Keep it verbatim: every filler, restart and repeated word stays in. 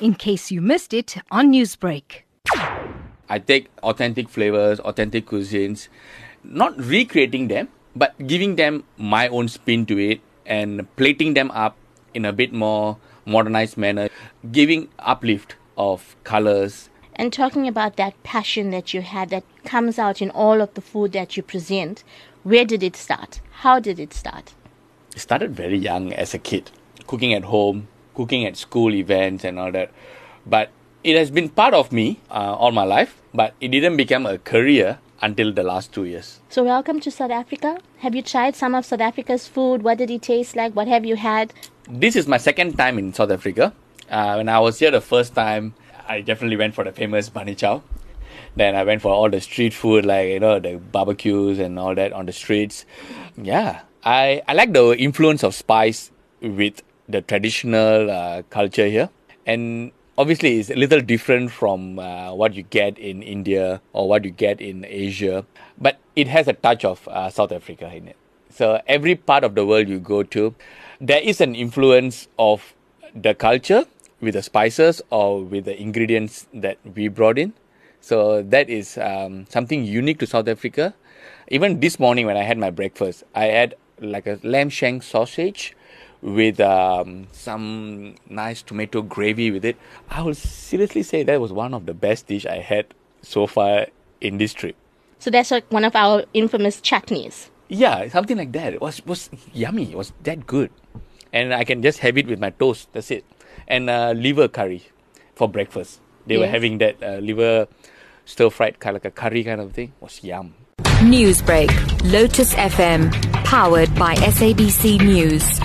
in case you missed it on Newsbreak. I take authentic flavors, authentic cuisines, not recreating them, but giving them my own spin to it and plating them up in a bit more modernized manner, giving uplift of colors. And talking about that passion that you had that comes out in all of the food that you present, where did it start? How did it start? It started very young as a kid, cooking at home, cooking at school events and all that. But it has been part of me uh, all my life, but it didn't become a career until the last two years. So welcome to South Africa. Have you tried some of South Africa's food? What did it taste like? What have you had? This is my second time in South Africa. Uh, when I was here the first time, I definitely went for the famous Bunny Chow. Then I went for all the street food, like, you know, the barbecues and all that on the streets. Yeah, I, I like the influence of spice with the traditional uh, culture here. And obviously, it's a little different from uh, what you get in India or what you get in Asia. But it has a touch of uh, South Africa in it. So every part of the world you go to, there is an influence of the culture with the spices or with the ingredients that we brought in. So that is um, something unique to South Africa. Even this morning when I had my breakfast, I had like a lamb shank sausage with um, some nice tomato gravy with it. I will seriously say that was one of the best dish I had so far in this trip. So that's like one of our infamous chutneys. Yeah, something like that. It was, was yummy. It was that good. And I can just have it with my toast. That's it. And uh, liver curry for breakfast. They yes. were having that uh, liver stir-fried kind of like a curry kind of thing. It was yum. Newsbreak. Lotus F M. Powered by S A B C News.